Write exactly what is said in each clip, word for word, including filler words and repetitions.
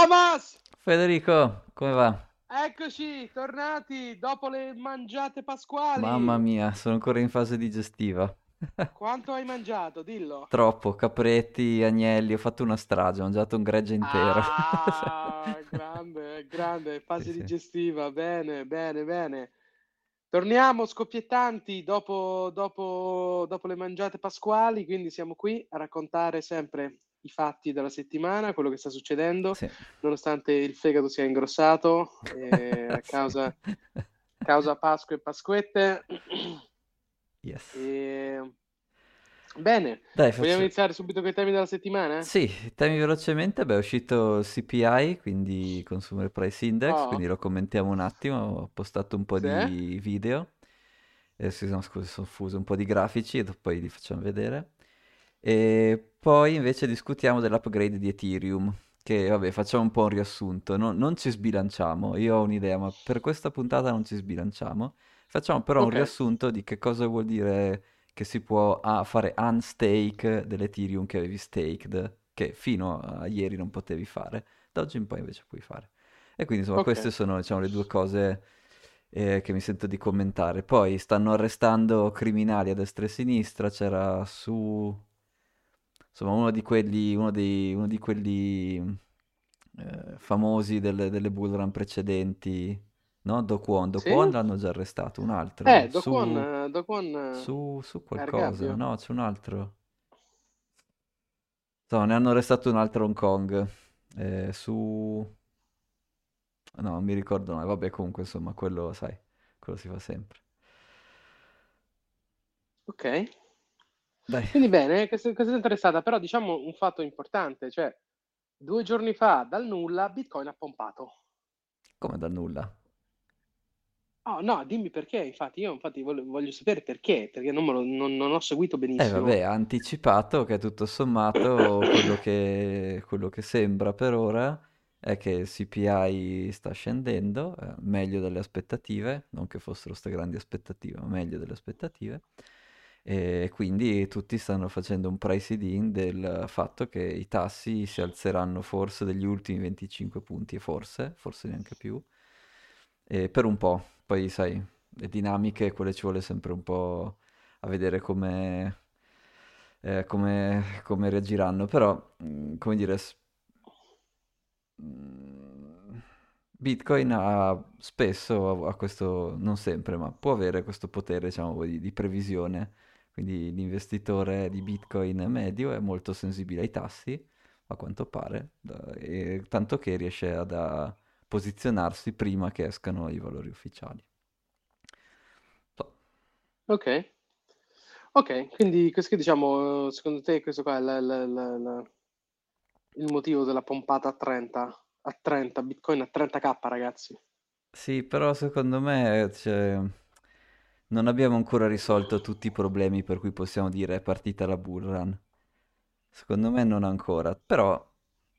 Thomas! Federico, come va? Eccoci, tornati dopo le mangiate pasquali. Mamma mia, sono ancora in fase digestiva. Quanto hai mangiato? Dillo. Troppo, capretti, agnelli, ho fatto una strage, ho mangiato un gregge intero. Ah, grande, grande, fase sì, digestiva, sì. Bene, bene, bene. Torniamo scoppiettanti dopo, dopo, dopo le mangiate pasquali, quindi siamo qui a raccontare sempre i fatti della settimana, quello che sta succedendo, sì, nonostante il fegato sia ingrossato eh, a causa, sì, causa Pasqua e Pasquette. Yes. E... Bene, dai, vogliamo faccio... iniziare subito con i temi della settimana? Sì, temi velocemente. Beh, è uscito il C P I, quindi Consumer Price Index, oh. quindi lo commentiamo un attimo, ho postato un po' sì. di video, eh, scusa, sono fuso, un po' di grafici e poi li facciamo vedere. E poi invece discutiamo dell'upgrade di Ethereum, che vabbè, facciamo un po' un riassunto, no, non ci sbilanciamo, io ho un'idea, ma per questa puntata non ci sbilanciamo, facciamo però okay. un riassunto di che cosa vuol dire... che si può ah, fare unstake dell'Ethereum che avevi staked, che fino a ieri non potevi fare, da oggi in poi invece puoi fare. E quindi insomma okay. queste sono, diciamo, le due cose eh, che mi sento di commentare. Poi stanno arrestando criminali a destra e a sinistra, c'era su... insomma uno di quelli, uno dei, uno di quelli eh, famosi delle, delle bull run precedenti... No, Doquan, Doquan sì? l'hanno già arrestato, un altro. Eh, Doquan, su, Doquan... su, su qualcosa, no, c'è un altro. No, ne hanno arrestato un altro a Hong Kong, eh, su... No, non mi ricordo, no. Vabbè, comunque, insomma, quello, sai, quello si fa sempre. Ok. Dai. Quindi bene, cosa è interessata? Però diciamo un fatto importante, cioè, due giorni fa, dal nulla, Bitcoin ha pompato. Come dal nulla? Oh, no, dimmi perché, infatti io infatti voglio, voglio sapere perché, perché non, me lo, non, non ho seguito benissimo. Eh vabbè, ha anticipato che tutto sommato quello che, quello che sembra per ora è che il C P I sta scendendo, eh, meglio delle aspettative, non che fossero ste grandi aspettative, ma meglio delle aspettative, e quindi tutti stanno facendo un price in del fatto che i tassi si alzeranno forse degli ultimi venticinque punti, e forse, forse neanche più, eh, per un po'. Poi sai, le dinamiche, quelle ci vuole sempre un po' a vedere come, eh, come, come reagiranno, però come dire, Bitcoin ha spesso, ha questo, non sempre, ma può avere questo potere, diciamo, di, di previsione, quindi l'investitore di Bitcoin medio è molto sensibile ai tassi, a quanto pare, da, e, tanto che riesce ad... A, posizionarsi prima che escano i valori ufficiali. So. Ok, ok, quindi questo che diciamo, secondo te questo qua è la, la, la, la, il motivo della pompata a trenta, a trenta, Bitcoin a trentamila ragazzi. Sì, però secondo me cioè, non abbiamo ancora risolto tutti i problemi per cui possiamo dire è partita la bull run. Secondo me non ancora, però...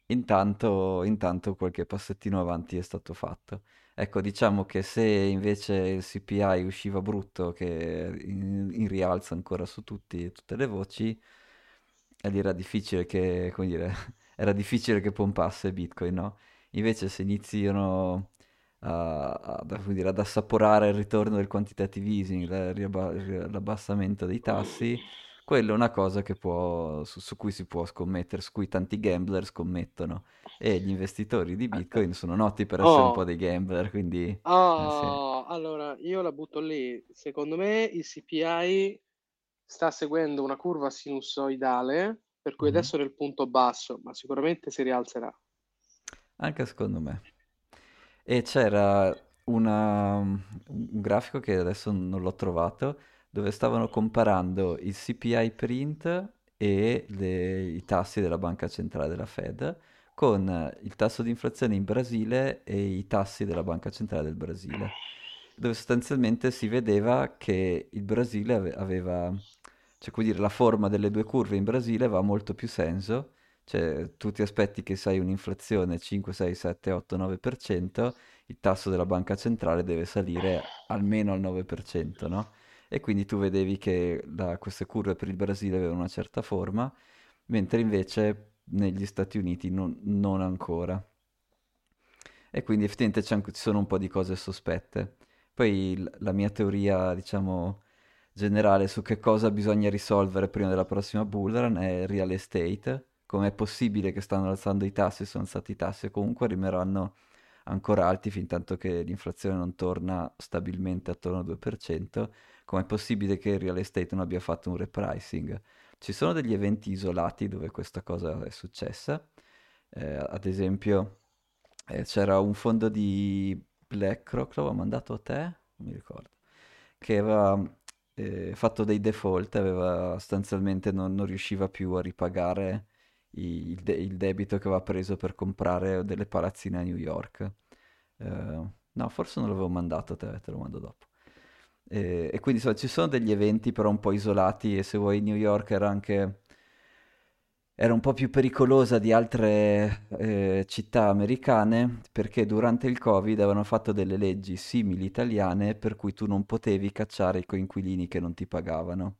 Intanto, intanto qualche passettino avanti è stato fatto. Ecco, diciamo che se invece il C P I usciva brutto, che in, in rialza ancora su tutti, tutte le voci, lì era difficile che, come dire, era difficile che pompasse Bitcoin, no? Invece se iniziano a, a, come dire, ad assaporare il ritorno del quantitative easing, la, riabba, l'abbassamento dei tassi, quello è una cosa che può, su, su cui si può scommettere, su cui tanti gambler scommettono, e gli investitori di Bitcoin sono noti per essere oh. un po' dei gambler, quindi... Oh, eh, sì. Allora, io la butto lì. Secondo me il C P I sta seguendo una curva sinusoidale, per cui mm-hmm. adesso è nel punto basso, ma sicuramente si rialzerà. Anche secondo me. E c'era una, un grafico che adesso non l'ho trovato, dove stavano comparando il C P I print e le, i tassi della banca centrale della Fed con il tasso di inflazione in Brasile e i tassi della banca centrale del Brasile, dove sostanzialmente si vedeva che il Brasile ave, aveva, cioè come dire, la forma delle due curve in Brasile aveva molto più senso, cioè tu ti aspetti che sai un'inflazione cinque, sei, sette, otto, nove per cento, il tasso della banca centrale deve salire almeno al nove per cento, no? E quindi tu vedevi che da queste curve per il Brasile avevano una certa forma, mentre invece negli Stati Uniti non, non ancora. e quindi effettivamente ci sono un po' di cose sospette. Poi la mia teoria, diciamo, generale su che cosa bisogna risolvere prima della prossima bull run è real estate. Com'è possibile che stanno alzando i tassi, sono alzati i tassi e comunque rimarranno ancora alti fin tanto che l'inflazione non torna stabilmente attorno al due per cento, com'è possibile che il real estate non abbia fatto un repricing? Ci sono degli eventi isolati dove questa cosa è successa, eh, ad esempio eh, c'era un fondo di BlackRock, l'avevo mandato a te, non mi ricordo, che aveva eh, fatto dei default, aveva sostanzialmente non, non riusciva più a ripagare Il, de- il debito che aveva preso per comprare delle palazzine a New York. Uh, no, forse non l'avevo mandato a te, te lo mando dopo. E, e quindi so, ci sono degli eventi però un po' isolati, e se vuoi New York era anche era un po' più pericolosa di altre eh, città americane, perché durante il Covid avevano fatto delle leggi simili italiane per cui tu non potevi cacciare i coinquilini che non ti pagavano.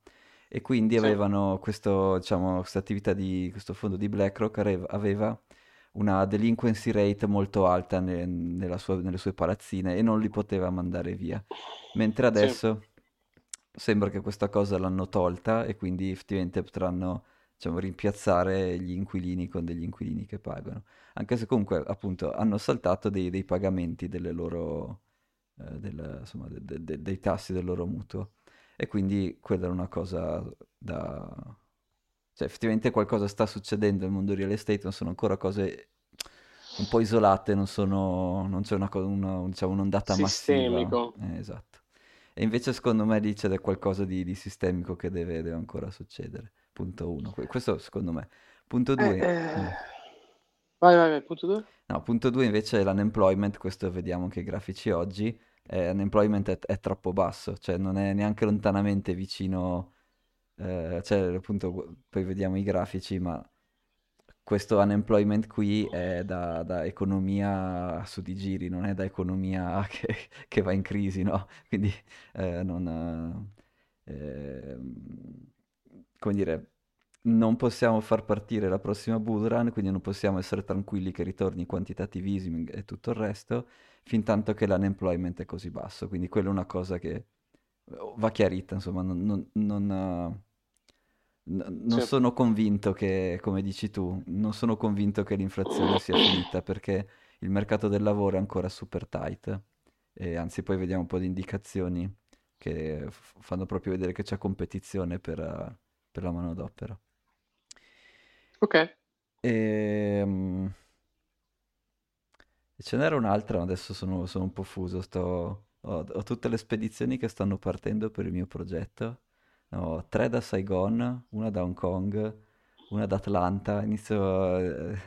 E quindi avevano questo, diciamo, questa attività di questo fondo di BlackRock aveva una delinquency rate molto alta ne, nella sua, nelle sue palazzine e non li poteva mandare via. Mentre adesso sì. Sembra che questa cosa l'hanno tolta e quindi effettivamente potranno, diciamo, rimpiazzare gli inquilini con degli inquilini che pagano. Anche se comunque, appunto, hanno saltato dei, dei pagamenti delle loro, eh, del, insomma, de, de, de, dei tassi del loro mutuo. E quindi quella era una cosa da... cioè effettivamente qualcosa sta succedendo nel mondo real estate, non sono ancora cose un po' isolate, non sono non c'è una cosa, una, diciamo, un'ondata sistemico. Massiva. Eh, esatto. E invece secondo me lì c'è qualcosa di, di sistemico che deve, deve ancora succedere. Punto uno. Questo secondo me. Punto due... Eh, eh. Eh. Vai, vai, vai. Punto due? No, punto due invece è l'unemployment, questo vediamo anche i grafici oggi. Eh, unemployment è, è troppo basso, cioè non è neanche lontanamente vicino, eh, cioè appunto poi vediamo i grafici, ma questo unemployment qui è da, da economia su di giri, non è da economia che, che va in crisi, no? Quindi eh, non eh, come dire, non possiamo far partire la prossima bull run, quindi non possiamo essere tranquilli che ritorni quantitative easing e tutto il resto fin tanto che l'unemployment è così basso, quindi quella è una cosa che va chiarita, insomma, non, non, non, non certo. Sono convinto che, come dici tu, non sono convinto che l'inflazione sia finita, perché il mercato del lavoro è ancora super tight, e anzi poi vediamo un po' di indicazioni che f- fanno proprio vedere che c'è competizione per, per la manodopera. Ok. E... ce n'era un'altra, ma adesso sono, sono un po' fuso, sto... ho, ho tutte le spedizioni che stanno partendo per il mio progetto, no, tre da Saigon, una da Hong Kong, una da Atlanta, inizio, eh,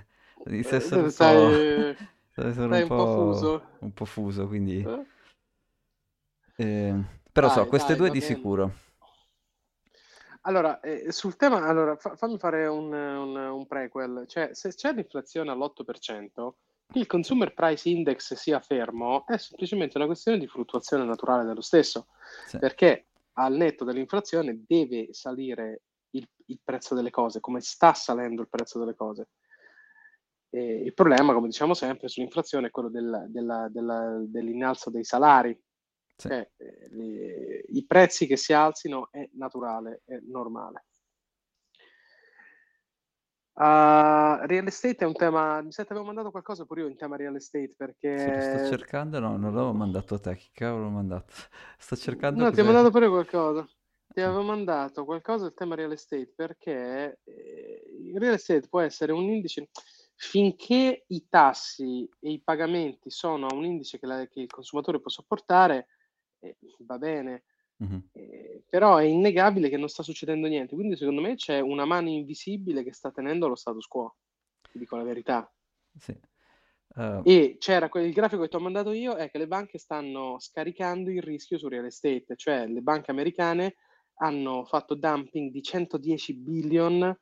inizio a essere un sei... po', sono un, un, po'... po fuso. un po' fuso, quindi... Eh? Eh, però dai, so, queste dai, due di bene. Sicuro. Allora, eh, sul tema, allora, fa- fammi fare un, un, un prequel, cioè se c'è l'inflazione all'otto per cento, il Consumer Price Index sia fermo è semplicemente una questione di fluttuazione naturale dello stesso, sì. Perché al netto dell'inflazione deve salire il, il prezzo delle cose, come sta salendo il prezzo delle cose. E il problema, come diciamo sempre, sull'inflazione è quello del, della, della, dell'innalzo dei salari. Sì. Cioè, le, i prezzi che si alzino è naturale, è normale. Uh, real estate è un tema, mi sa che ti avevo mandato qualcosa pure io in tema real estate, perché sì, sto cercando, no, non l'avevo mandato a te, chi cavolo l'ho mandato, sto cercando, no, cos'è? Ti avevo mandato pure qualcosa, ti avevo mandato qualcosa il tema real estate, perché il real estate può essere un indice finché i tassi e i pagamenti sono a un indice che, la, che il consumatore può sopportare, eh, va bene. Mm-hmm. Eh, però è innegabile che non sta succedendo niente, quindi secondo me c'è una mano invisibile che sta tenendo lo status quo, ti dico la verità. Sì. Uh... e c'era quel, il grafico che ti ho mandato io è che le banche stanno scaricando il rischio su real estate, cioè le banche americane hanno fatto dumping di centodieci billion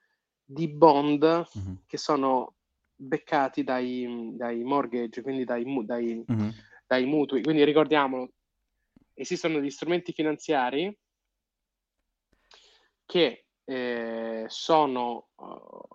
di bond, mm-hmm. che sono beccati dai, dai mortgage, quindi dai, dai, mm-hmm. dai mutui, quindi ricordiamolo, esistono degli strumenti finanziari che eh, sono uh,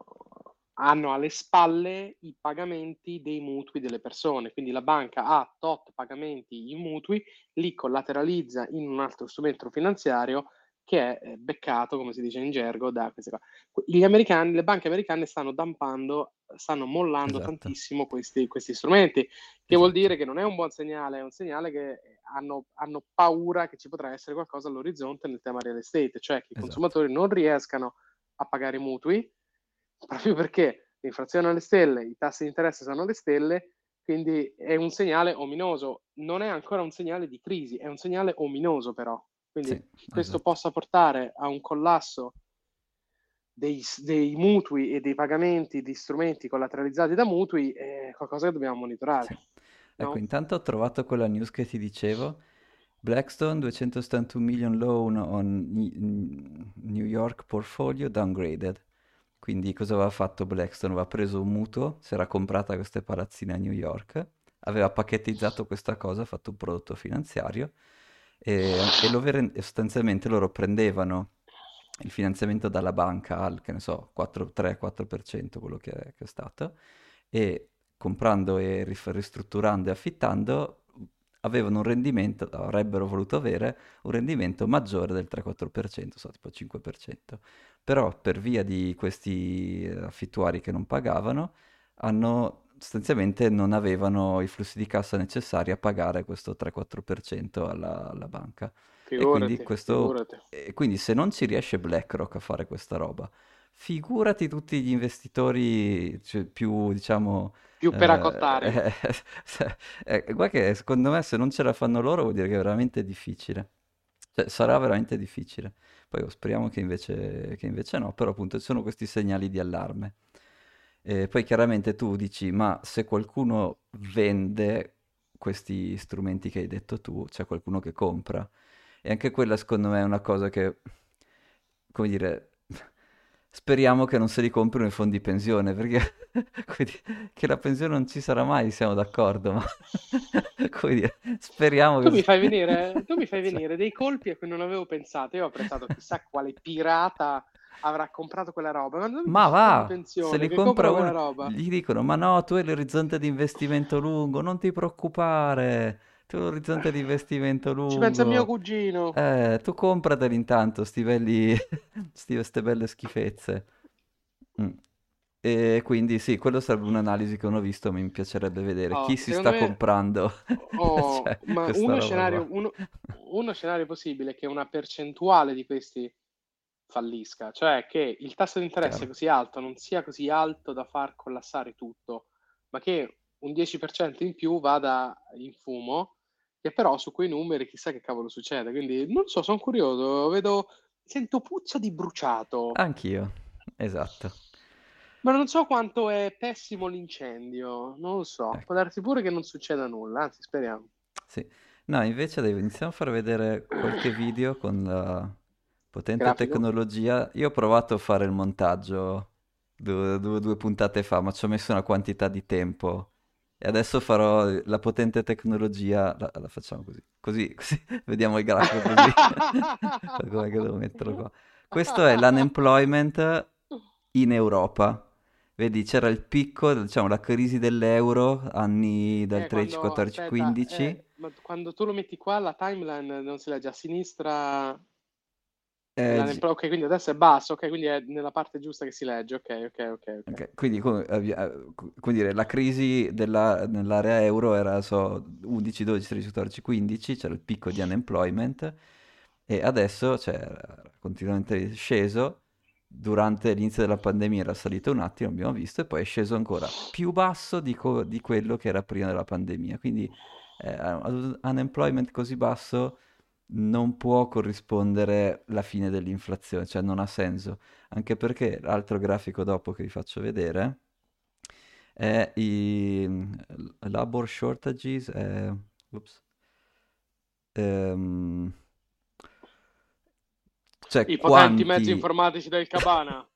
hanno alle spalle i pagamenti dei mutui delle persone, quindi la banca ha tot pagamenti in mutui, li collateralizza in un altro strumento finanziario che è beccato, come si dice in gergo, da queste qua. Gli americani, le banche americane stanno dumpando, stanno mollando esatto. tantissimo questi, questi strumenti, che esatto. vuol dire che non è un buon segnale, è un segnale che hanno, hanno paura che ci potrà essere qualcosa all'orizzonte nel tema real estate, cioè che esatto. i consumatori non riescano a pagare i mutui, proprio perché l'inflazione alle stelle, i tassi di interesse sono alle stelle, quindi è un segnale ominoso. Non è ancora un segnale di crisi, è un segnale ominoso però. Quindi sì, questo esatto. possa portare a un collasso dei, dei mutui e dei pagamenti di strumenti collateralizzati da mutui è qualcosa che dobbiamo monitorare. Sì. No? Ecco, intanto ho trovato quella news che ti dicevo. Blackstone, duecentosettantuno million loan on New York portfolio downgraded. Quindi cosa aveva fatto Blackstone? Aveva preso un mutuo, si era comprata queste palazzine a New York, aveva pacchettizzato questa cosa, ha fatto un prodotto finanziario, e, e, lo, e sostanzialmente loro prendevano il finanziamento dalla banca al, che ne so, tre quattro per cento, quello che è, che è stato, e comprando e rif- ristrutturando e affittando avevano un rendimento, avrebbero voluto avere un rendimento maggiore del tre quattro per cento, so, tipo cinque per cento, però per via di questi affittuari che non pagavano hanno... sostanzialmente non avevano i flussi di cassa necessari a pagare questo tre quattro per cento alla, alla banca. Figurati, e quindi questo, e quindi se non ci riesce BlackRock a fare questa roba, figurati tutti gli investitori, cioè, più diciamo più per eh, accottare eh, eh, eh, guarda che secondo me se non ce la fanno loro vuol dire che è veramente difficile, cioè, sarà veramente difficile. Poi speriamo che invece, che invece no, però appunto ci sono questi segnali di allarme. E poi chiaramente tu dici, ma se qualcuno vende questi strumenti che hai detto tu, c'è qualcuno che compra. E anche quella secondo me è una cosa che, come dire, speriamo che non se li comprino i fondi pensione, perché quindi, che la pensione non ci sarà mai, siamo d'accordo, ma quindi, speriamo tu che... Mi fai venire, tu mi fai venire dei colpi a cui non avevo pensato, io ho pensato chissà quale pirata... avrà comprato quella roba, ma, ma va, se li compra uno, roba. Gli dicono ma no, tu hai l'orizzonte di investimento lungo, non ti preoccupare, tu hai l'orizzonte di investimento lungo, ci pensa mio cugino, eh, tu comprateli intanto sti belli sti, queste belle schifezze. mm. E quindi sì, quello sarebbe un'analisi che non ho visto, mi piacerebbe vedere oh, chi si sta me... comprando oh, cioè, ma uno scenario, uno, uno scenario possibile è che una percentuale di questi fallisca, cioè che il tasso di interesse così alto non sia così alto da far collassare tutto, ma che un dieci per cento in più vada in fumo, che però su quei numeri chissà che cavolo succede, quindi non so, sono curioso, vedo, sento puzza di bruciato. Anch'io, esatto. Ma non so quanto è pessimo l'incendio, non lo so, ecco. Può darsi pure che non succeda nulla, anzi speriamo. Sì, no, invece dai, iniziamo a far vedere qualche video con la... potente grafico. Tecnologia, io ho provato a fare il montaggio due, due, due puntate fa, ma ci ho messo una quantità di tempo e adesso farò la potente tecnologia, la, la facciamo così, così, così, vediamo il grafico così, come che devo metterlo qua. Questo è l'unemployment in Europa, vedi c'era il picco, diciamo la crisi dell'euro, anni dal eh, tredici, quattordici, quindici. Eh, ma quando tu lo metti qua la timeline non si legge, a sinistra... Eh, ok, quindi adesso è basso, ok, quindi è nella parte giusta che si legge, ok, ok, ok. okay. okay. Quindi, come, come dire, la crisi della, nell'area euro era, so, undici, dodici, tredici, quattordici, quindici, c'era il picco di unemployment e adesso, cioè, era continuamente sceso, durante l'inizio della pandemia era salito un attimo, abbiamo visto, e poi è sceso ancora più basso di, co- di quello che era prima della pandemia, quindi eh, unemployment così basso... non può corrispondere alla fine dell'inflazione, cioè non ha senso, anche perché l'altro grafico dopo che vi faccio vedere è i labor shortages, eh, oops, ehm, cioè i potenti quanti... mezzi informatici del Cabana.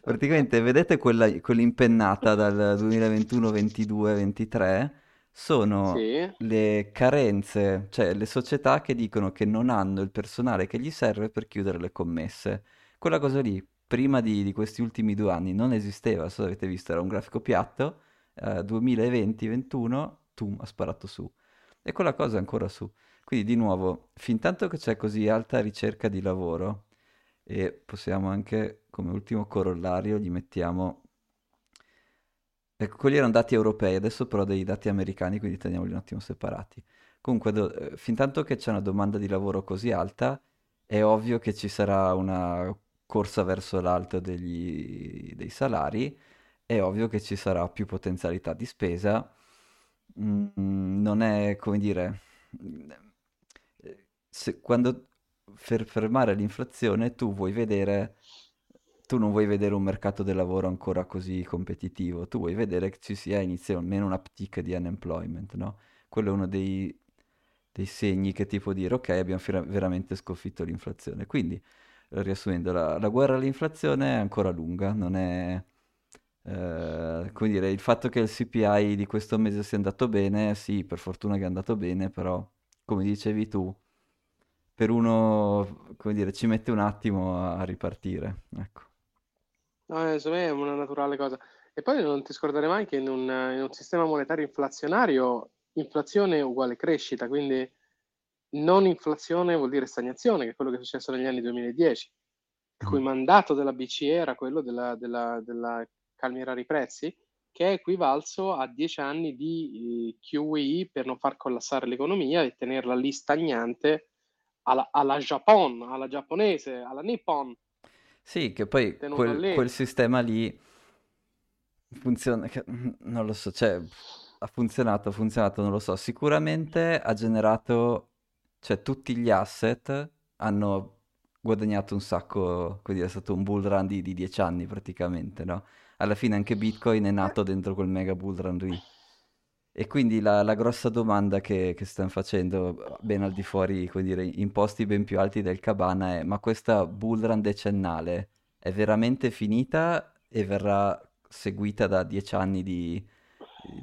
Praticamente vedete quella, quell'impennata dal duemilaventuno, ventidue, ventitré sono sì. le carenze, cioè le società che dicono che non hanno il personale che gli serve per chiudere le commesse. Quella cosa lì prima di, di questi ultimi due anni non esisteva, se avete visto era un grafico piatto, eh, duemilaventi ventuno, tum, ha sparato su. E quella cosa è ancora su. Quindi di nuovo, fin tanto che c'è così alta ricerca di lavoro, e possiamo anche come ultimo corollario gli mettiamo... Ecco, quelli erano dati europei, adesso però dei dati americani, quindi teniamoli un attimo separati. Comunque, do... fin tanto che c'è una domanda di lavoro così alta, è ovvio che ci sarà una corsa verso l'alto degli... dei salari, è ovvio che ci sarà più potenzialità di spesa, mm, non è, come dire, se, quando per fermare l'inflazione tu vuoi vedere... tu non vuoi vedere un mercato del lavoro ancora così competitivo, tu vuoi vedere che ci sia inizio almeno un uptick di unemployment, no? Quello è uno dei, dei segni che ti può dire, ok, abbiamo fira- veramente sconfitto l'inflazione. Quindi, riassumendo, la, la guerra all'inflazione è ancora lunga, non è... Eh, come dire, il fatto che il C P I di questo mese sia andato bene, sì, per fortuna che è andato bene, però, come dicevi tu, per uno, come dire, ci mette un attimo a ripartire, ecco. No, eh, secondo me è una naturale cosa. E poi non ti scordare mai che in un, in un sistema monetario inflazionario, inflazione è uguale crescita, quindi non inflazione vuol dire stagnazione, che è quello che è successo negli anni duemiladieci, il cui mandato della B C E era quello della, della, della calmierare i prezzi, che è equivalso a dieci anni di Q E per non far collassare l'economia e tenerla lì stagnante alla, alla Giappone, alla giapponese, alla Nippon. Sì, che poi quel, quel sistema lì funziona, che, non lo so, cioè ha funzionato, ha funzionato, non lo so, sicuramente ha generato, cioè tutti gli asset hanno guadagnato un sacco, quindi è stato un bull run di, di dieci anni praticamente, no? Alla fine anche Bitcoin è nato dentro quel mega bull run lì. E quindi la, la grossa domanda che, che stanno facendo, ben al di fuori, come dire, in posti ben più alti del Cabana è: ma questa bull run decennale è veramente finita e verrà seguita da dieci anni di,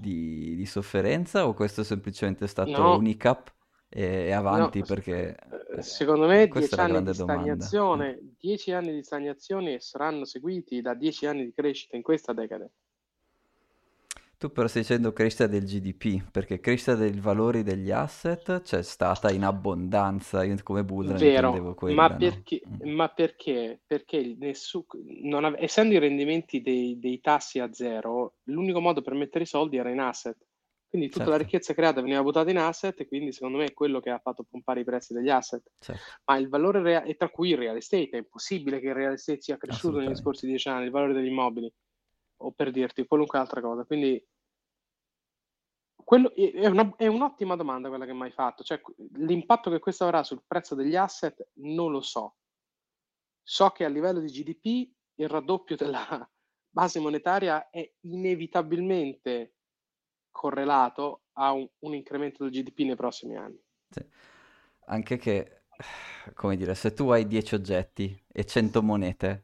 di, di sofferenza, o questo è semplicemente stato no. un hiccup e, e avanti? No, perché secondo me dieci anni di stagnazione, dieci anni di stagnazione saranno seguiti da dieci anni di crescita in questa decade. Tu però stai dicendo crescita del G D P, perché crescita dei valori degli asset c'è stata in abbondanza, io come bull intendevo quella. Ma perché? No? Ma perché? Perché nessu... non ave... essendo i rendimenti dei, dei tassi a zero, l'unico modo per mettere i soldi era in asset. Quindi tutta certo. la ricchezza creata veniva buttata in asset, e quindi secondo me è quello che ha fatto pompare i prezzi degli asset. Certo. Ma il valore reale, e tra cui il real estate, è impossibile che il real estate sia cresciuto negli scorsi dieci anni, il valore degli immobili. O per dirti qualunque altra cosa, quindi quello è, una, è un'ottima domanda quella che mi hai fatto, cioè l'impatto che questo avrà sul prezzo degli asset non lo so, so che a livello di G D P il raddoppio della base monetaria è inevitabilmente correlato a un, un incremento del G D P nei prossimi anni. Sì. Anche che, come dire, se tu hai dieci oggetti e cento monete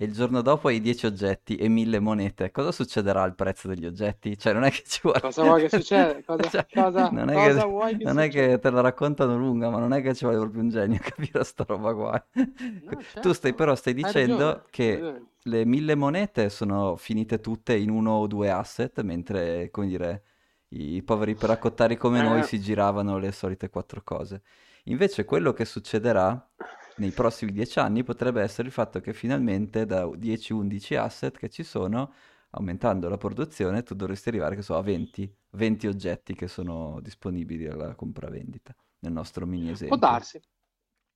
e il giorno dopo hai dieci oggetti e mille monete, cosa succederà al prezzo degli oggetti? Cioè non è che ci vuole... Cosa vuoi che succeda? Cosa, cioè, cosa, non è cosa che, vuoi che Non succeda? È che te la raccontano lunga, ma non è che ci vuole proprio un genio a capire sta roba qua. No, certo. Tu stai però stai dicendo ragione, che le mille monete sono finite tutte in uno o due asset, mentre, come dire, i poveri peracottari come eh. noi si giravano le solite quattro cose. Invece quello che succederà... nei prossimi dieci anni potrebbe essere il fatto che finalmente da dieci undici asset che ci sono, aumentando la produzione, tu dovresti arrivare che so, a venti oggetti che sono disponibili alla compravendita, nel nostro mini esempio. Può darsi,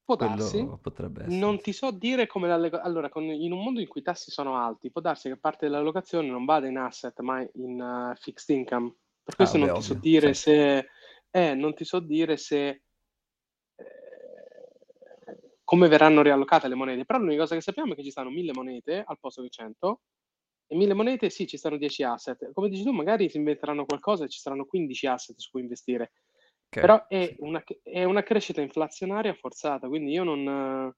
può darsi. Quello potrebbe essere. Non ti so dire come... La... Allora, con... in un mondo in cui i tassi sono alti, può darsi che parte della locazione non vada in asset, ma in uh, fixed income. Per questo ah, non, beh, ti so dire se... eh, non ti so dire se... come verranno riallocate le monete, però l'unica cosa che sappiamo è che ci stanno mille monete al posto di cento, e mille monete sì, ci stanno dieci asset, come dici tu magari si inventeranno qualcosa e ci saranno quindici asset su cui investire, okay, però è, sì. una, è una crescita inflazionaria forzata, quindi io non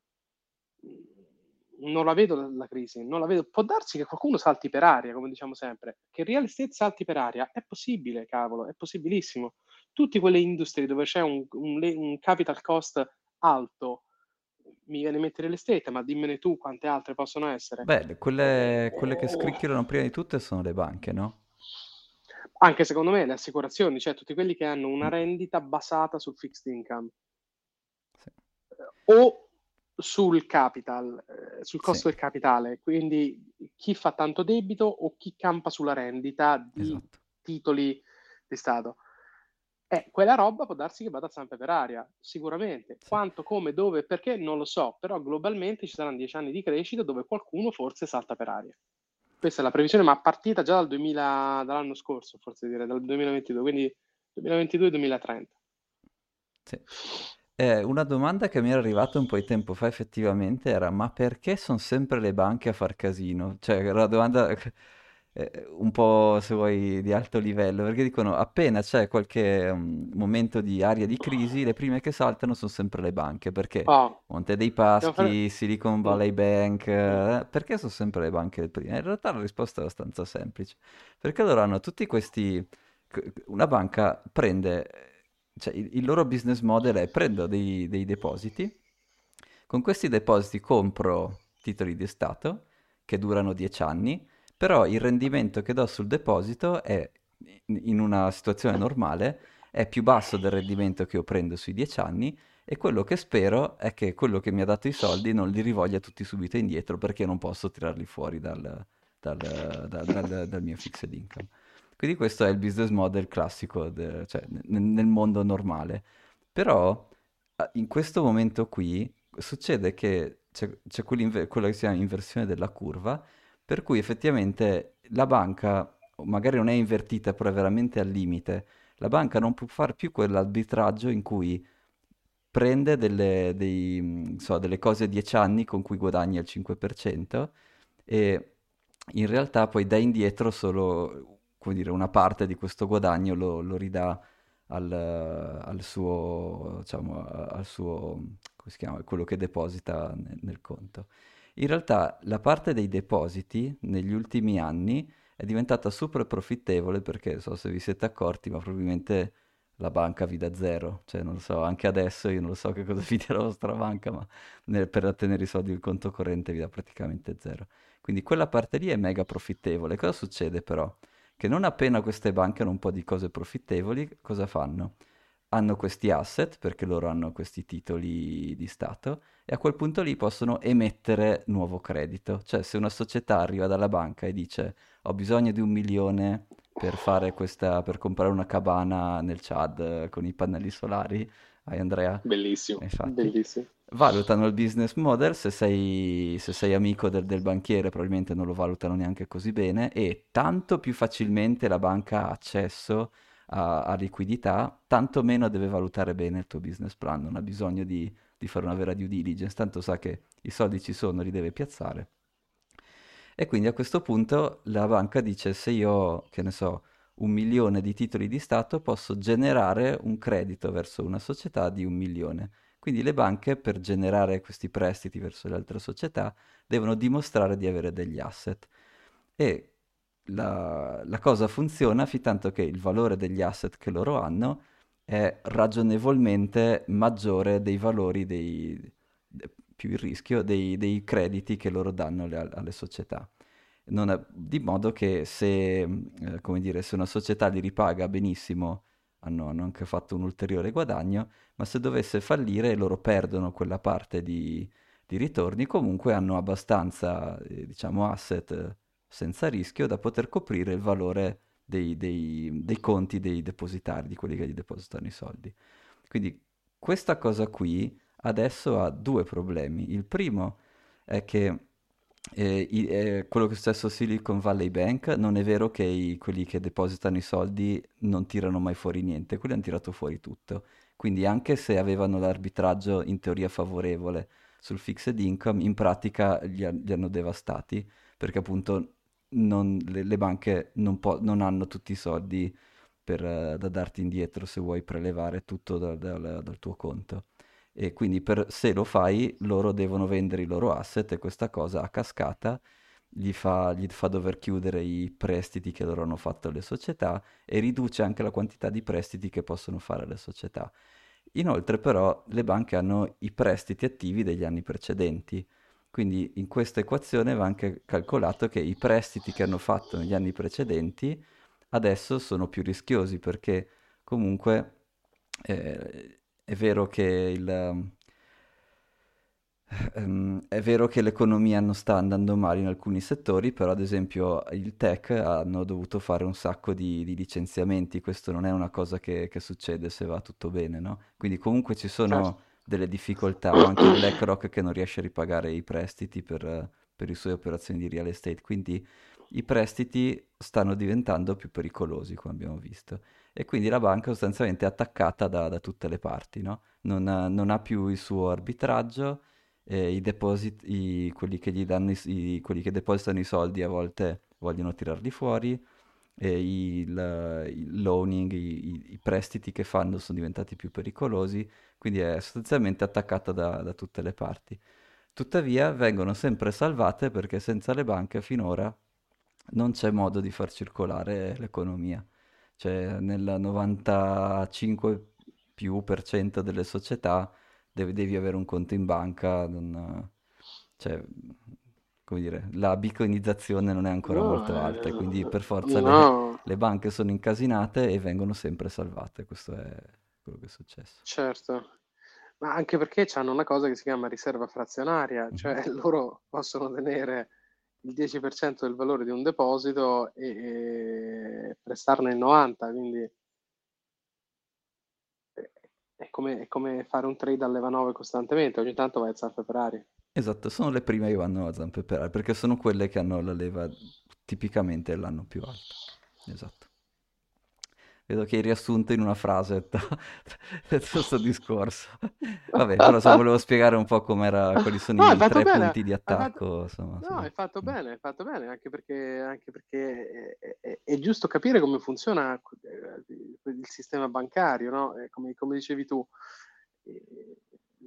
non la vedo la, la crisi, non la vedo, può darsi che qualcuno salti per aria, come diciamo sempre, che il real estate salti per aria, è possibile, cavolo, è possibilissimo, tutte quelle industrie dove c'è un, un, un capital cost alto mi viene a mettere le state, ma dimmene tu quante altre possono essere. Beh, quelle, quelle eh... che scricchiolano prima di tutte sono le banche, no? Anche secondo me le assicurazioni, cioè tutti quelli che hanno una rendita basata sul fixed income, sì, o sul capital, sul costo, sì, del capitale, quindi chi fa tanto debito o chi campa sulla rendita di, esatto, titoli di Stato. Eh, quella roba può darsi che vada sempre per aria, sicuramente. Sì. Quanto, come, dove, perché non lo so, però globalmente ci saranno dieci anni di crescita dove qualcuno forse salta per aria. Questa è la previsione, ma partita già dal duemila, dall'anno scorso, forse dire, dal duemilaventidue, quindi duemilaventidue duemilatrenta. Sì. Eh, una domanda che mi era arrivata un po' di tempo fa effettivamente era: ma perché sono sempre le banche a far casino? Cioè, era una domanda eh, un po', se vuoi, di alto livello, perché dicono appena c'è qualche um, momento di aria di crisi, le prime che saltano sono sempre le banche, perché oh. Monte dei Paschi, fare... Silicon Valley Bank, eh, perché sono sempre le banche le prime? In realtà la risposta è abbastanza semplice, perché loro hanno tutti questi... Una banca prende... Cioè, il loro business model è: prendo dei, dei depositi, con questi depositi compro titoli di Stato che durano dieci anni, però il rendimento che do sul deposito è, in una situazione normale, è più basso del rendimento che io prendo sui dieci anni, e quello che spero è che quello che mi ha dato i soldi non li rivoglia tutti subito indietro, perché non posso tirarli fuori dal, dal, dal, dal, dal mio fixed income. Quindi questo è il business model classico, de, cioè, nel, nel mondo normale. Però in questo momento qui succede che c'è, c'è quella che si chiama inversione della curva, per cui effettivamente la banca magari non è invertita, però è veramente al limite. La banca non può fare più quell'arbitraggio in cui prende delle, dei, so, delle cose dieci anni con cui guadagna il cinque per cento e in realtà poi dà indietro solo... come dire, una parte di questo guadagno lo, lo ridà al, al suo, diciamo, al suo, come si chiama, quello che deposita nel, nel conto. In realtà la parte dei depositi negli ultimi anni è diventata super profittevole, perché non so se vi siete accorti, ma probabilmente la banca vi dà zero, cioè non lo so, anche adesso io non lo so che cosa vi dà la vostra banca, ma nel, per ottenere i soldi il conto corrente vi dà praticamente zero. Quindi quella parte lì è mega profittevole. Cosa succede però? Che non appena queste banche hanno un po' di cose profittevoli, cosa fanno? Hanno questi asset, perché loro hanno questi titoli di Stato, e a quel punto lì possono emettere nuovo credito. Cioè, se una società arriva dalla banca e dice ho bisogno di un milione per fare questa, per comprare una cabana nel Chad con i pannelli solari, hai Andrea? Bellissimo, infatti, bellissimo. Valutano il business model, se sei, se sei amico del, del banchiere probabilmente non lo valutano neanche così bene, e tanto più facilmente la banca ha accesso a, a liquidità, tanto meno deve valutare bene il tuo business plan, non ha bisogno di, di fare una vera due diligence, tanto sa che i soldi ci sono, li deve piazzare. E quindi a questo punto la banca dice: se io, che ne so, un milione di titoli di Stato, posso generare un credito verso una società di un milione. Quindi le banche, per generare questi prestiti verso le altre società, devono dimostrare di avere degli asset. E la, la cosa funziona fin tanto che il valore degli asset che loro hanno è ragionevolmente maggiore dei valori, dei, più il rischio, dei, dei crediti che loro danno le, alle società. Non è, di modo che se, eh, come dire, se una società li ripaga benissimo, hanno anche fatto un ulteriore guadagno, ma se dovesse fallire loro perdono quella parte di, di ritorni, comunque hanno abbastanza, eh, diciamo, asset senza rischio da poter coprire il valore dei, dei, dei conti dei depositari, di quelli che gli depositano i soldi. Quindi questa cosa qui adesso ha due problemi. Il primo è che eh, i, eh, quello che è successo a Silicon Valley Bank, non è vero che i, quelli che depositano i soldi non tirano mai fuori niente, quelli hanno tirato fuori tutto. Quindi anche se avevano l'arbitraggio in teoria favorevole sul fixed income, in pratica li, ha, li hanno devastati, perché appunto non, le, le banche non, po- non hanno tutti i soldi per, eh, da darti indietro se vuoi prelevare tutto da, da, da, dal tuo conto. E quindi per, se lo fai, loro devono vendere i loro asset, e questa cosa a cascata gli fa, gli fa dover chiudere i prestiti che loro hanno fatto alle società, e riduce anche la quantità di prestiti che possono fare alle società. Inoltre però le banche hanno i prestiti attivi degli anni precedenti, quindi in questa equazione va anche calcolato che i prestiti che hanno fatto negli anni precedenti adesso sono più rischiosi, perché comunque eh, è vero che il... Um, è vero che l'economia non sta andando male in alcuni settori, però ad esempio il tech hanno dovuto fare un sacco di, di licenziamenti. Questo non è una cosa che, che succede se va tutto bene, no? Quindi comunque ci sono certo. delle difficoltà, anche BlackRock che non riesce a ripagare i prestiti per, per le sue operazioni di real estate, quindi i prestiti stanno diventando più pericolosi, come abbiamo visto, e quindi la banca sostanzialmente è attaccata da, da tutte le parti, no? Non, non ha più il suo arbitraggio. E i depositi, i, quelli che gli danno i, i, quelli che depositano i soldi a volte vogliono tirarli fuori, e il, il loaning, i, i prestiti che fanno sono diventati più pericolosi, quindi è sostanzialmente attaccata da, da tutte le parti. Tuttavia vengono sempre salvate, perché senza le banche finora non c'è modo di far circolare l'economia, cioè nel novantacinque più per cento delle società Devi, devi avere un conto in banca, non, cioè, come dire, la bitcoinizzazione non è ancora no, molto alta, eh, quindi per forza no. le, le banche sono incasinate e vengono sempre salvate. Questo è quello che è successo. Certo, ma anche perché hanno una cosa che si chiama riserva frazionaria, cioè mm-hmm. loro possono tenere il dieci per cento del valore di un deposito e, e prestarne il novanta per cento, quindi... È come, è come fare un trade a leva nove costantemente, ogni tanto vai a zampeperare. Esatto, sono le prime che vanno a zampeperare, perché sono quelle che hanno la leva tipicamente l'anno più alta. Esatto. Vedo che hai riassunto in una frase questo discorso. Vabbè, però se volevo spiegare un po' com'era, quali sono no, i tre bene. punti di attacco. Hai fatto... insomma, no, hai fatto bene, hai fatto bene, anche perché, anche perché è, è, è giusto capire come funziona il sistema bancario, no? Come, come dicevi tu,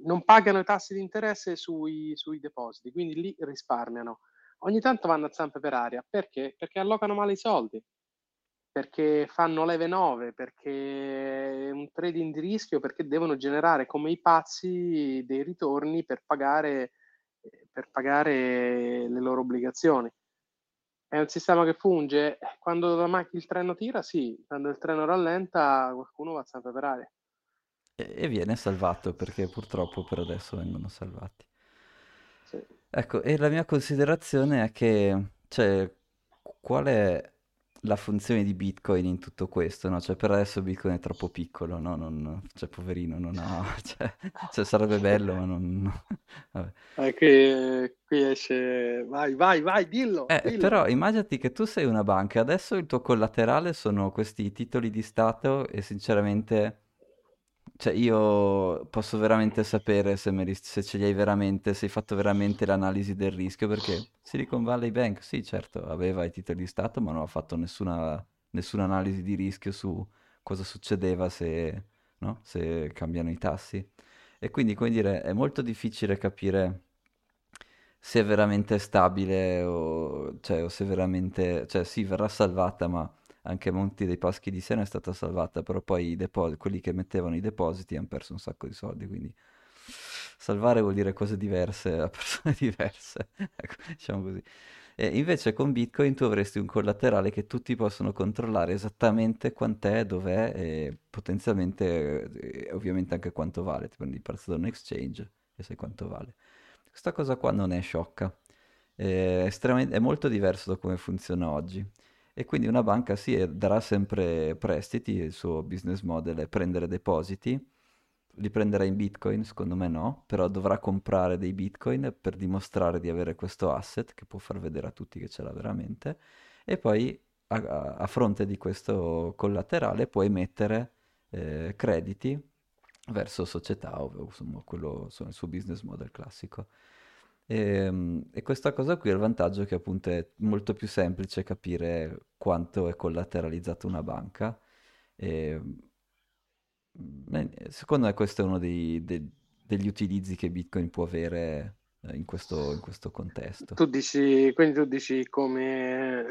non pagano i tassi di interesse sui, sui depositi, quindi lì risparmiano. Ogni tanto vanno a zampe per aria, perché? Perché allocano male i soldi, perché fanno leve nove, perché è un trading di rischio, perché devono generare come i pazzi dei ritorni per pagare, per pagare le loro obbligazioni. È un sistema che funge quando la mac- il treno tira, sì, quando il treno rallenta qualcuno va sempre per aria. E, e viene salvato, perché purtroppo per adesso vengono salvati. Sì. Ecco, e la mia considerazione è che, cioè, qual è la funzione di Bitcoin in tutto questo, no? Cioè per adesso Bitcoin è troppo piccolo, no? Non, cioè poverino, non ha... Cioè, cioè sarebbe bello, ma non... Vabbè. Eh, qui, qui esce... Vai, vai, vai, dillo, eh, dillo! Però immaginati che tu sei una banca, adesso il tuo collaterale sono questi titoli di Stato, e sinceramente... Cioè io posso veramente sapere se, me, se ce li hai veramente, se hai fatto veramente l'analisi del rischio, perché Silicon Valley Bank, sì certo, aveva i titoli di Stato, ma non ha fatto nessuna, nessuna analisi di rischio su cosa succedeva se, no? se cambiano i tassi. E quindi, come dire, è molto difficile capire se è veramente stabile o, cioè, o se veramente... Cioè sì, verrà salvata, ma... Anche Monte dei Paschi di Siena è stata salvata, però poi i depos- quelli che mettevano i depositi hanno perso un sacco di soldi, quindi salvare vuol dire cose diverse a persone diverse, ecco, diciamo così. E invece con Bitcoin tu avresti un collaterale che tutti possono controllare esattamente quant'è, dov'è e potenzialmente e ovviamente anche quanto vale. Ti prendi il prezzo da un exchange e sai quanto vale. Questa cosa qua non è sciocca, è, estremamente, è molto diverso da come funziona oggi. E quindi una banca sì, darà sempre prestiti, il suo business model è prendere depositi, li prenderà in bitcoin? Secondo me no, però dovrà comprare dei bitcoin per dimostrare di avere questo asset che può far vedere a tutti che ce l'ha veramente, e poi a, a fronte di questo collaterale può emettere eh, crediti verso società, o insomma quello, insomma, il suo business model classico. E, e questa cosa qui è il vantaggio, che appunto è molto più semplice capire quanto è collateralizzata una banca. E, secondo me questo è uno dei, dei, degli utilizzi che Bitcoin può avere in questo, in questo contesto. Tu dici, quindi tu dici come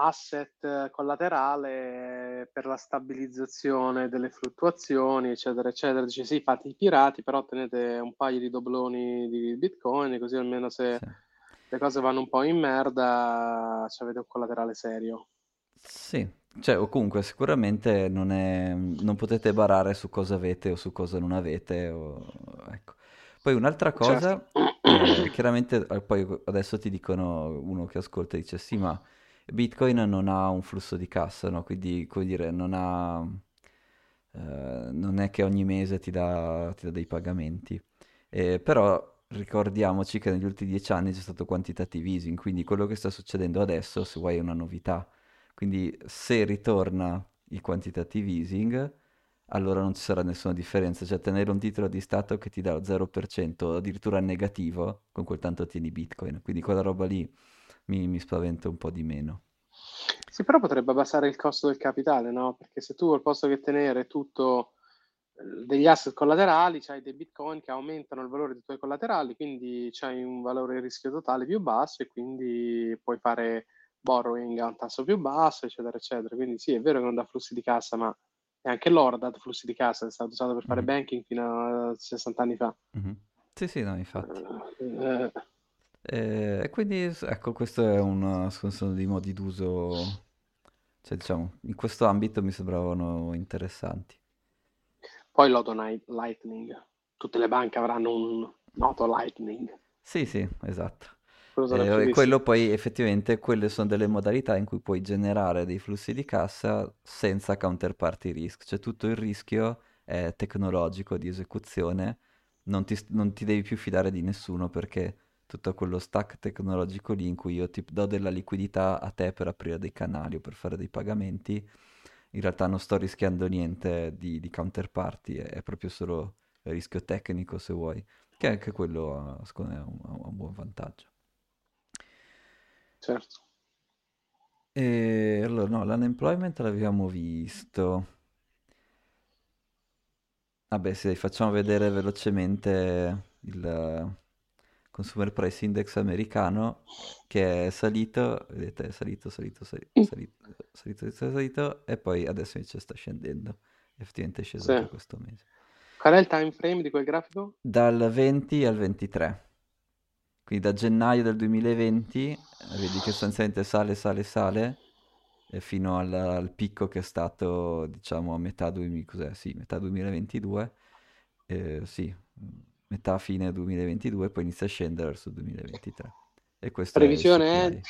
asset collaterale per la stabilizzazione delle fluttuazioni, eccetera, eccetera. Dice sì, fate i pirati, però tenete un paio di dobloni di Bitcoin, così almeno se sì. le cose vanno un po' in merda, cioè avete un collaterale serio. Sì, cioè o comunque sicuramente non, è, non potete barare su cosa avete o su cosa non avete, o, ecco. Poi un'altra cosa, certo. eh, chiaramente poi adesso ti dicono, uno che ascolta dice sì ma Bitcoin non ha un flusso di cassa, no? Quindi come dire, non ha eh, non è che ogni mese ti dà, ti dà dei pagamenti, eh, però ricordiamoci che negli ultimi dieci anni c'è stato quantitative easing, quindi quello che sta succedendo adesso se vuoi è una novità, quindi se ritorna il quantitative easing allora non ci sarà nessuna differenza, cioè tenere un titolo di stato che ti dà lo zero per cento addirittura negativo, con quel tanto tieni Bitcoin, quindi quella roba lì Mi, mi spaventa un po' di meno. Sì, però potrebbe abbassare il costo del capitale, no? Perché se tu al posto che tenere tutto degli asset collaterali, c'hai dei bitcoin che aumentano il valore dei tuoi collaterali, quindi c'hai un valore di rischio totale più basso e quindi puoi fare borrowing a un tasso più basso, eccetera, eccetera. Quindi sì, è vero che non dà flussi di cassa, ma è anche l'oro ha dato flussi di cassa, è stato usato per fare mm-hmm. banking fino a sessanta anni fa. Mm-hmm. Sì, sì, no, infatti. Uh, eh, E quindi ecco, questo è un sono dei modi d'uso, cioè diciamo in questo ambito mi sembravano interessanti. Poi lodo Lightning, tutte le banche avranno un nodo Lightning. Sì sì, esatto. Quello, eh, quello poi effettivamente quelle sono delle modalità in cui puoi generare dei flussi di cassa senza counterparty risk, cioè tutto il rischio è tecnologico di esecuzione, non ti, non ti devi più fidare di nessuno perché tutto quello stack tecnologico lì in cui io ti do della liquidità a te per aprire dei canali o per fare dei pagamenti, in realtà non sto rischiando niente di, di counterparty, è, è proprio solo rischio tecnico se vuoi, che anche quello ha, secondo me, un, un buon vantaggio. Certo. E allora no, l'unemployment l'abbiamo visto. Vabbè, se facciamo vedere velocemente il Consumer Price Index americano che è salito, vedete è salito, salito, salito, salito, salito, salito, salito e poi adesso invece sta scendendo, effettivamente è sceso sì. questo mese. Qual è il time frame di quel grafico? Dal venti al ventitré, quindi da gennaio del duemilaventi, vedi che sostanzialmente sale, sale, sale fino al, al picco che è stato diciamo a metà, duemila, cos'è? Sì, metà duemilaventidue, eh, sì. metà fine duemilaventidue, poi inizia a scendere verso duemilaventitré. E questa previsione è...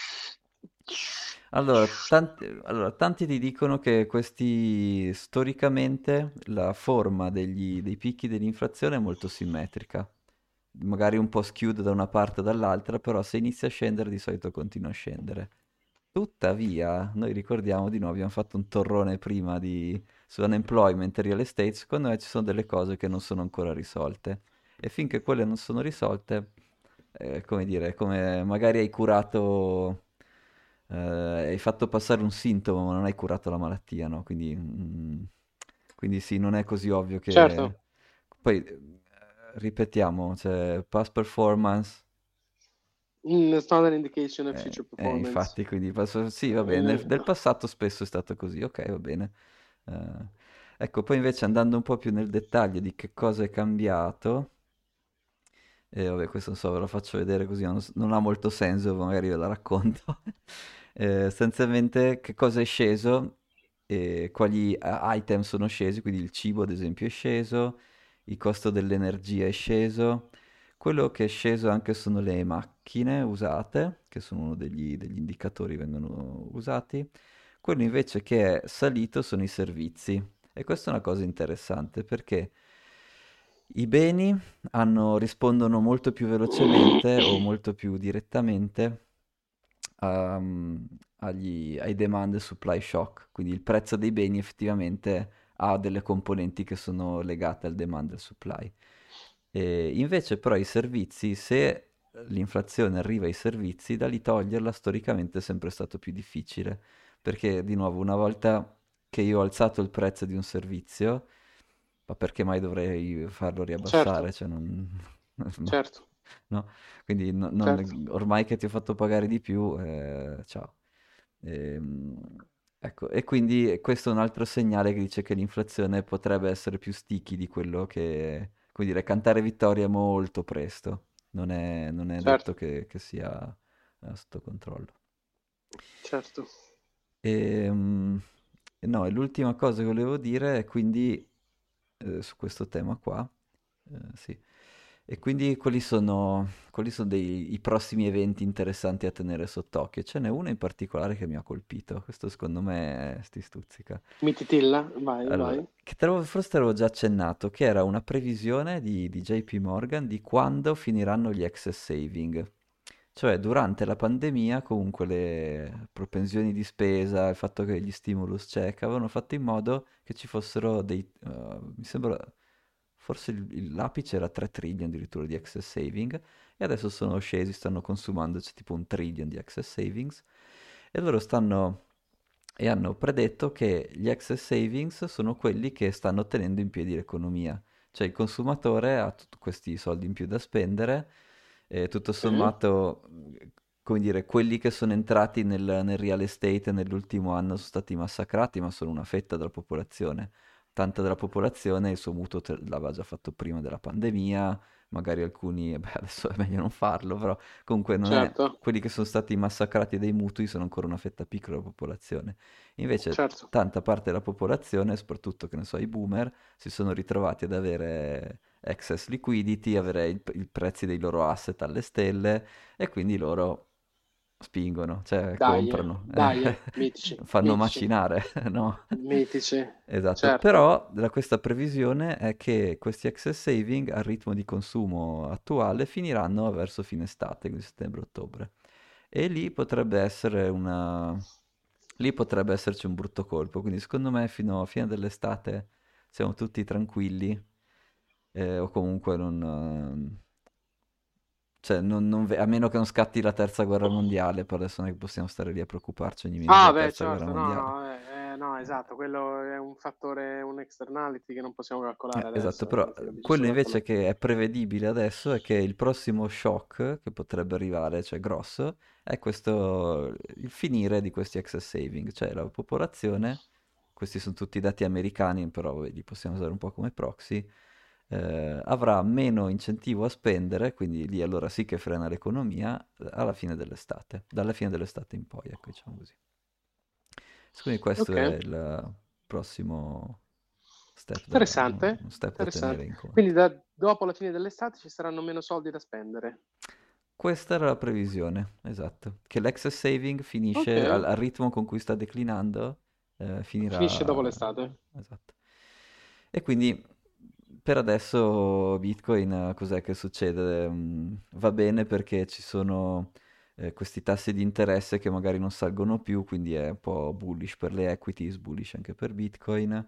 Allora tanti, allora, tanti ti dicono che questi, storicamente, la forma degli, dei picchi dell'inflazione è molto simmetrica. Magari un po' skewed da una parte o dall'altra, però se inizia a scendere di solito continua a scendere. Tuttavia, noi ricordiamo di nuovo, abbiamo fatto un torrone prima di, su unemployment e real estate, secondo me ci sono delle cose che non sono ancora risolte. E finché quelle non sono risolte, eh, come dire, come magari hai curato, eh, hai fatto passare un sintomo ma non hai curato la malattia, no? Quindi, mm, quindi sì, non è così ovvio che... Certo. Poi, ripetiamo, cioè, past performance... It's not an indication of future performance. Eh, infatti, quindi, sì, va bene, nel, del passato spesso è stato così, ok, va bene. Uh, ecco, poi invece andando un po' più nel dettaglio di che cosa è cambiato... Eh, vabbè, questo non so, ve lo faccio vedere così, non, non ha molto senso, magari ve la racconto. eh, essenzialmente che cosa è sceso, eh, quali item sono scesi, quindi il cibo ad esempio è sceso, il costo dell'energia è sceso, quello che è sceso anche sono le macchine usate, che sono uno degli, degli indicatori che vengono usati, quello invece che è salito sono i servizi, e questa è una cosa interessante perché... I beni hanno, rispondono molto più velocemente o molto più direttamente um, agli, ai demand supply shock, quindi il prezzo dei beni effettivamente ha delle componenti che sono legate al demand e al supply. E invece però i servizi, se l'inflazione arriva ai servizi, da lì toglierla storicamente è sempre stato più difficile, perché di nuovo una volta che io ho alzato il prezzo di un servizio, ma perché mai dovrei farlo riabbassare? Certo. Cioè non... no. Certo. No? Quindi no, non... certo. Ormai che ti ho fatto pagare di più, eh, ciao. Ehm, ecco, e quindi questo è un altro segnale che dice che l'inflazione potrebbe essere più sticky di quello che, come dire, cantare vittoria molto presto. Non è, non è Certo, detto che, che sia eh, sotto controllo. certo. E, mm, no, e l'ultima cosa che volevo dire è quindi eh, su questo tema qua, eh, sì. E quindi quali sono, quali sono dei, i prossimi eventi interessanti a tenere sott'occhio? Ce n'è uno in particolare che mi ha colpito, questo secondo me sti stuzzica. Mi titilla? Vai, Allora, vai. che te l'avevo- forse te l'avevo già accennato, che era una previsione di, di J P Morgan di quando finiranno gli excess saving. Cioè, durante la pandemia, comunque, le propensioni di spesa, il fatto che gli stimulus check avevano fatto in modo che ci fossero dei... eh, mi sembra... Forse il- il- l'apice era tre trillion addirittura di excess saving, e adesso sono scesi, stanno consumando, c'è tipo un trillion di excess savings, e loro stanno e hanno predetto che gli excess savings sono quelli che stanno tenendo in piedi l'economia, cioè il consumatore ha tutti questi soldi in più da spendere, e tutto Mhm. sommato, mh, come dire, quelli che sono entrati nel, nel real estate nell'ultimo anno sono stati massacrati, ma sono una fetta della popolazione. Tanta della popolazione il suo mutuo te- l'aveva già fatto prima della pandemia, magari alcuni, beh, adesso è meglio non farlo, però comunque non è, Certo, quelli che sono stati massacrati dai mutui sono ancora una fetta piccola della popolazione. Invece certo. tanta parte della popolazione, soprattutto che ne so, i boomer, si sono ritrovati ad avere excess liquidity, avere il- i prezzi dei loro asset alle stelle, e quindi loro spingono, cioè Dai, eh, comprano, dai, eh, eh, mitici, fanno mitici, macinare, no? mitici, Esatto, certo. però la- questa previsione è che questi excess saving al ritmo di consumo attuale finiranno verso fine estate, quindi settembre-ottobre. E lì potrebbe essere una... lì potrebbe esserci un brutto colpo, quindi secondo me fino a fine dell'estate siamo tutti tranquilli, eh, o comunque non... ehm, cioè, non- non ve- a meno che non scatti la terza guerra mondiale, per adesso non è che possiamo stare lì a preoccuparci ogni minuto Ah, della beh, terza guerra certo, no, mondiale. no, eh, eh, no, esatto, quello è un fattore, un externality che non possiamo calcolare Eh, Esatto, adesso, però non si eh, capisce quello invece esattamente. che è prevedibile adesso è che il prossimo shock che potrebbe arrivare, cioè grosso, è questo, il finire di questi excess saving, cioè la popolazione, questi sono tutti dati americani, però vabbè, li possiamo usare un po' come proxy, eh, avrà meno incentivo a spendere, quindi lì allora sì che frena l'economia alla fine dell'estate, dalla fine dell'estate in poi, ecco, diciamo così. Quindi questo è Ok. il prossimo step da, un- Interessante, uno step da tenere interessante. in Quindi conto. da, dopo la fine dell'estate ci saranno meno soldi da spendere. Questa era la previsione, esatto, che l'excess saving Ok, finisce al, al ritmo con cui sta declinando, eh, finisce dopo finirà, l'estate. esatto. E quindi per adesso Bitcoin, eh, cos'è che succede? Mm, va bene perché ci sono eh, questi tassi di interesse che magari non salgono più, quindi è un po' bullish per le equities, bullish anche per Bitcoin.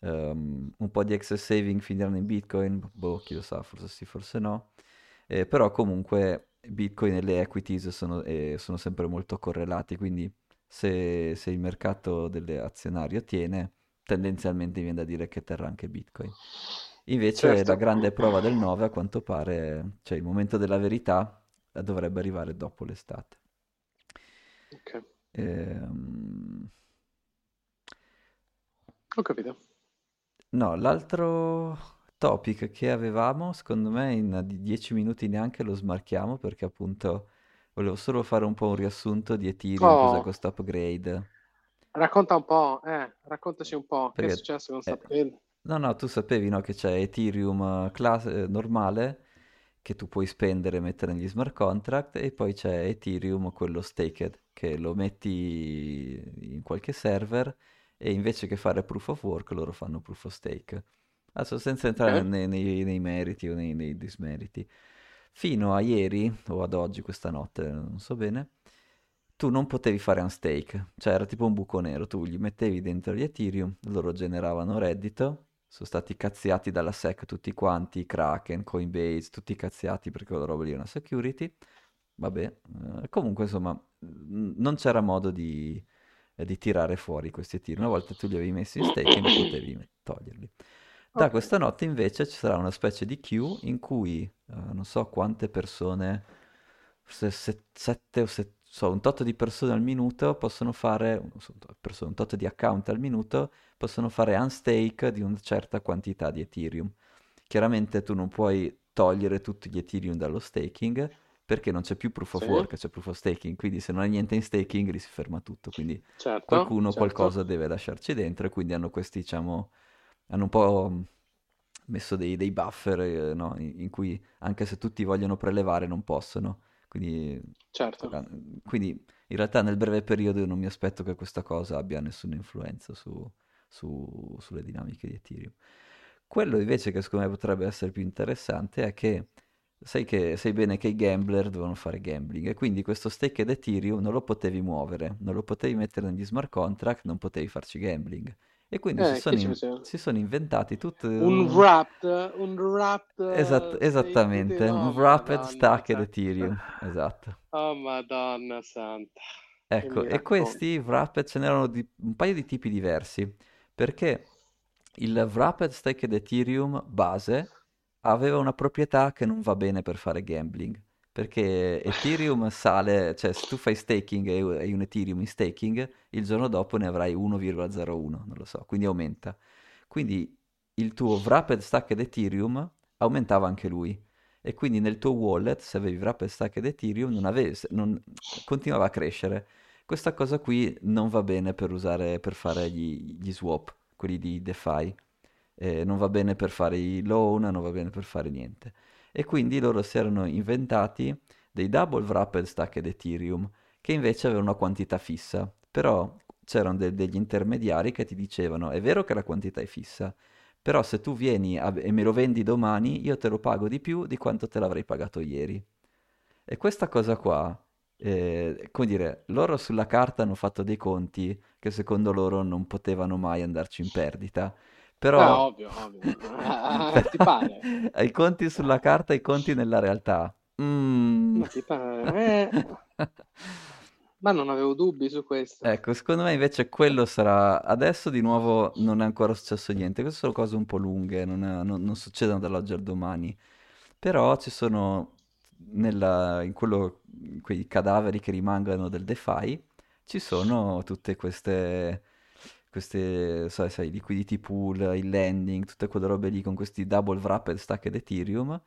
Ehm, un po' di excess saving finiranno in Bitcoin, boh, chi lo sa, forse sì, forse no. Eh, però comunque Bitcoin e le equities sono, eh, sono sempre molto correlati, quindi se, se il mercato dell'azionario tiene, tendenzialmente viene da dire che terrà anche Bitcoin. Invece la Certo. grande prova del nove, a quanto pare, cioè il momento della verità, eh, dovrebbe arrivare dopo l'estate. Ok, Ehm, ho capito. No, l'altro topic che avevamo, secondo me in di- dieci minuti neanche lo smarchiamo perché appunto volevo solo fare un po' un riassunto di Ethereum, cos'è Oh, questo upgrade. racconta un po', eh, raccontaci un po', che è Perché, successo con eh, Sapred? no, no, tu sapevi, no, che c'è Ethereum eh, class- eh, normale che tu puoi spendere e mettere negli smart contract, e poi c'è Ethereum, quello staked, che lo metti in qualche server e invece che fare proof of work loro fanno proof of stake. Adesso senza entrare Ok, nei, nei- nei meriti o nei, nei dismeriti. Fino a ieri, o ad oggi, questa notte, non so bene, tu non potevi fare un stake, cioè era tipo un buco nero, tu gli mettevi dentro gli Ethereum, loro generavano reddito, sono stati cazziati dalla S E C tutti quanti, Kraken, Coinbase, tutti cazziati perché quella roba lì è una security, vabbè, eh, comunque insomma n- non c'era modo di, eh, di tirare fuori questi Ethereum, una volta tu li avevi messi in stake non potevi me- toglierli. Da ok, questa notte invece ci sarà una specie di queue in cui eh, non so quante persone, forse sette o sette so, un tot di persone al minuto possono fare, un tot di account al minuto possono fare unstake di una certa quantità di Ethereum. Chiaramente tu non puoi togliere tutti gli Ethereum dallo staking perché non c'è più proof of sì. work, c'è proof of staking, quindi se non hai niente in staking lì si ferma tutto, quindi certo, qualcuno certo. qualcosa deve lasciarci dentro, e quindi hanno questi, diciamo, hanno un po' messo dei, dei buffer, no? in, in cui anche se tutti vogliono prelevare non possono. Quindi, certo. quindi in realtà nel breve periodo non mi aspetto che questa cosa abbia nessuna influenza su, su, sulle dinamiche di Ethereum. Quello invece che secondo me potrebbe essere più interessante è che sai, che, sai bene che i gambler devono fare gambling, e quindi questo stake ed Ethereum non lo potevi muovere, non lo potevi mettere negli smart contract, non potevi farci gambling. E quindi eh, si, sono in, si sono inventati tutto un wrapped un wrapped Esat- esattamente no, un wrapped madonna, stack di Ethereum, esatto. Oh madonna santa, ecco. E questi wrapped ce n'erano di, un paio di tipi diversi, perché il wrapped stack di Ethereum base aveva una proprietà che non va bene per fare gambling, perché Ethereum sale, cioè se tu fai staking e hai un Ethereum in staking, il giorno dopo ne avrai uno virgola zero uno, non lo so, quindi aumenta. Quindi il tuo wrapped stack di Ethereum aumentava anche lui, e quindi nel tuo wallet, se avevi wrapped stack di Ethereum, non avevi, non, continuava a crescere. Questa cosa qui non va bene per usare, per fare gli, gli swap, quelli di DeFi, eh, non va bene per fare i loan, non va bene per fare niente. E quindi loro si erano inventati dei double wrapped stack ed Ethereum, che invece avevano una quantità fissa, però c'erano de- degli intermediari che ti dicevano è vero che la quantità è fissa, però se tu vieni a- e me lo vendi domani io te lo pago di più di quanto te l'avrei pagato ieri. E questa cosa qua, eh, come dire, loro sulla carta hanno fatto dei conti che secondo loro non potevano mai andarci in perdita. Però no, ovvio, ovvio. Ah, ti pare. I conti sulla carta, i conti nella realtà. Mm. Ma ti pare. Eh. Ma non avevo dubbi su questo. Ecco, secondo me invece quello sarà... Adesso di nuovo non è ancora successo niente. Queste sono cose un po' lunghe, non, è, non, non succedono dall'oggi al domani. Però ci sono, nella, in, quello, in quei cadaveri che rimangono del DeFi, ci sono tutte queste... queste, sai, sai, liquidity pool, il lending, tutte quelle robe lì con questi double wrapped stack ed Ethereum,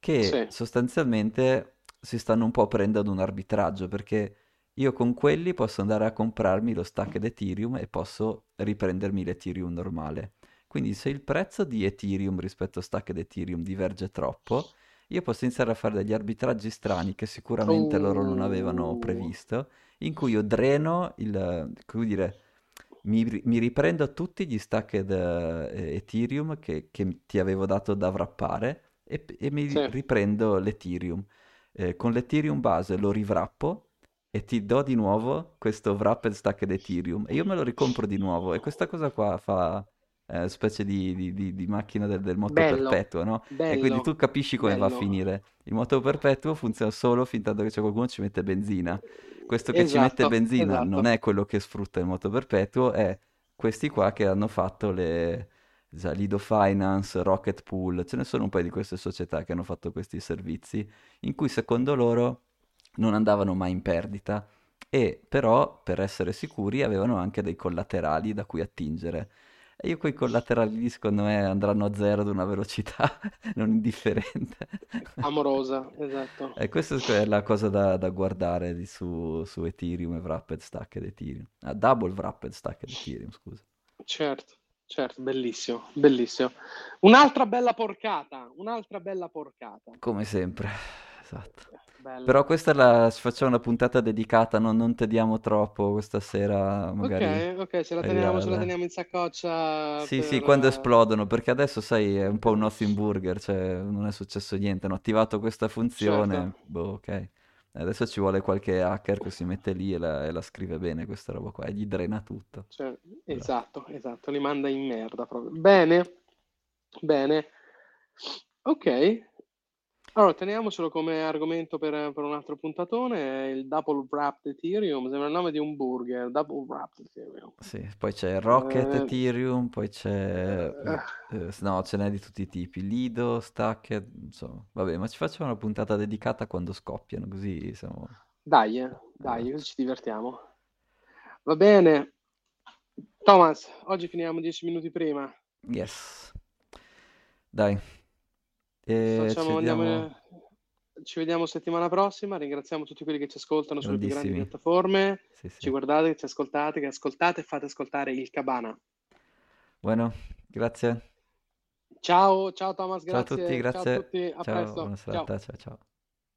che sì. sostanzialmente si stanno un po' prendendo un arbitraggio, perché io con quelli posso andare a comprarmi lo stack ed Ethereum e posso riprendermi l'Ethereum normale. Quindi se il prezzo di Ethereum rispetto a stack ed Ethereum diverge troppo, io posso iniziare a fare degli arbitraggi strani che sicuramente oh. loro non avevano previsto, in cui io dreno il, come dire... Mi, mi riprendo tutti gli stacked eh, Ethereum che, che ti avevo dato da wrappare e, e mi sì. riprendo l'Ethereum. Eh, con l'Ethereum base lo rivrappo e ti do di nuovo questo wrapped stacked Ethereum e io me lo ricompro di nuovo. E questa cosa qua fa eh, specie di, di, di, di macchina del, del moto bello, perpetuo, no? Bello, e quindi tu capisci come bello. va a finire. Il moto perpetuo funziona solo fin tanto che c'è qualcuno che ci mette benzina. Questo che esatto, ci mette benzina esatto. non è quello che sfrutta il moto perpetuo, è questi qua che hanno fatto le già, Lido Finance, Rocket Pool, ce ne sono un paio di queste società che hanno fatto questi servizi in cui secondo loro non andavano mai in perdita, e però per essere sicuri avevano anche dei collaterali da cui attingere. E io quei collaterali lì secondo me andranno a zero ad una velocità non indifferente. Amorosa, esatto. E questa è la cosa da, da guardare di su, su Ethereum e Wrapped Stack ed Ethereum. Ah, Double Wrapped Stack ed Ethereum, scusa. Certo, certo, bellissimo, bellissimo. Un'altra bella porcata, un'altra bella porcata. Come sempre, esatto. Bello. Però questa è la, facciamo una puntata dedicata, no? Non te diamo troppo questa sera, magari. Ok, ok, ce la teniamo, eh, ce la teniamo in saccoccia. Sì, per... sì, quando esplodono, perché adesso sai è un po' un nothing burger, cioè non è successo niente, hanno attivato questa funzione, certo. boh, ok. Adesso ci vuole qualche hacker che si mette lì e la, e la scrive bene questa roba qua, e gli drena tutto. Cioè, esatto, esatto, li manda in merda proprio. Bene, bene, ok. Allora, teniamocelo come argomento per, per un altro puntatone, il Double Wrapped Ethereum, sembra il nome di un burger, Double Wrapped Ethereum. Sì, poi c'è Rocket eh... Ethereum, poi c'è... Eh... no, ce n'è di tutti i tipi, Lido, Stack, insomma, vabbè, ma ci facciamo una puntata dedicata quando scoppiano, così siamo... Dai, eh, dai, così ci divertiamo. Va bene. Thomas, oggi finiamo dieci minuti prima. Yes. Dai. E Facciamo, ci, vediamo... Andiamo, ci vediamo settimana prossima. Ringraziamo tutti quelli che ci ascoltano sulle più grandi piattaforme. Sì, sì. Ci guardate, che ci ascoltate, che ascoltate e fate ascoltare il Cabana. Bueno, grazie. Ciao, ciao Thomas, grazie. Ciao a tutti, grazie. Ciao a tutti, a ciao, presto. Buona serata, ciao, ciao. ciao.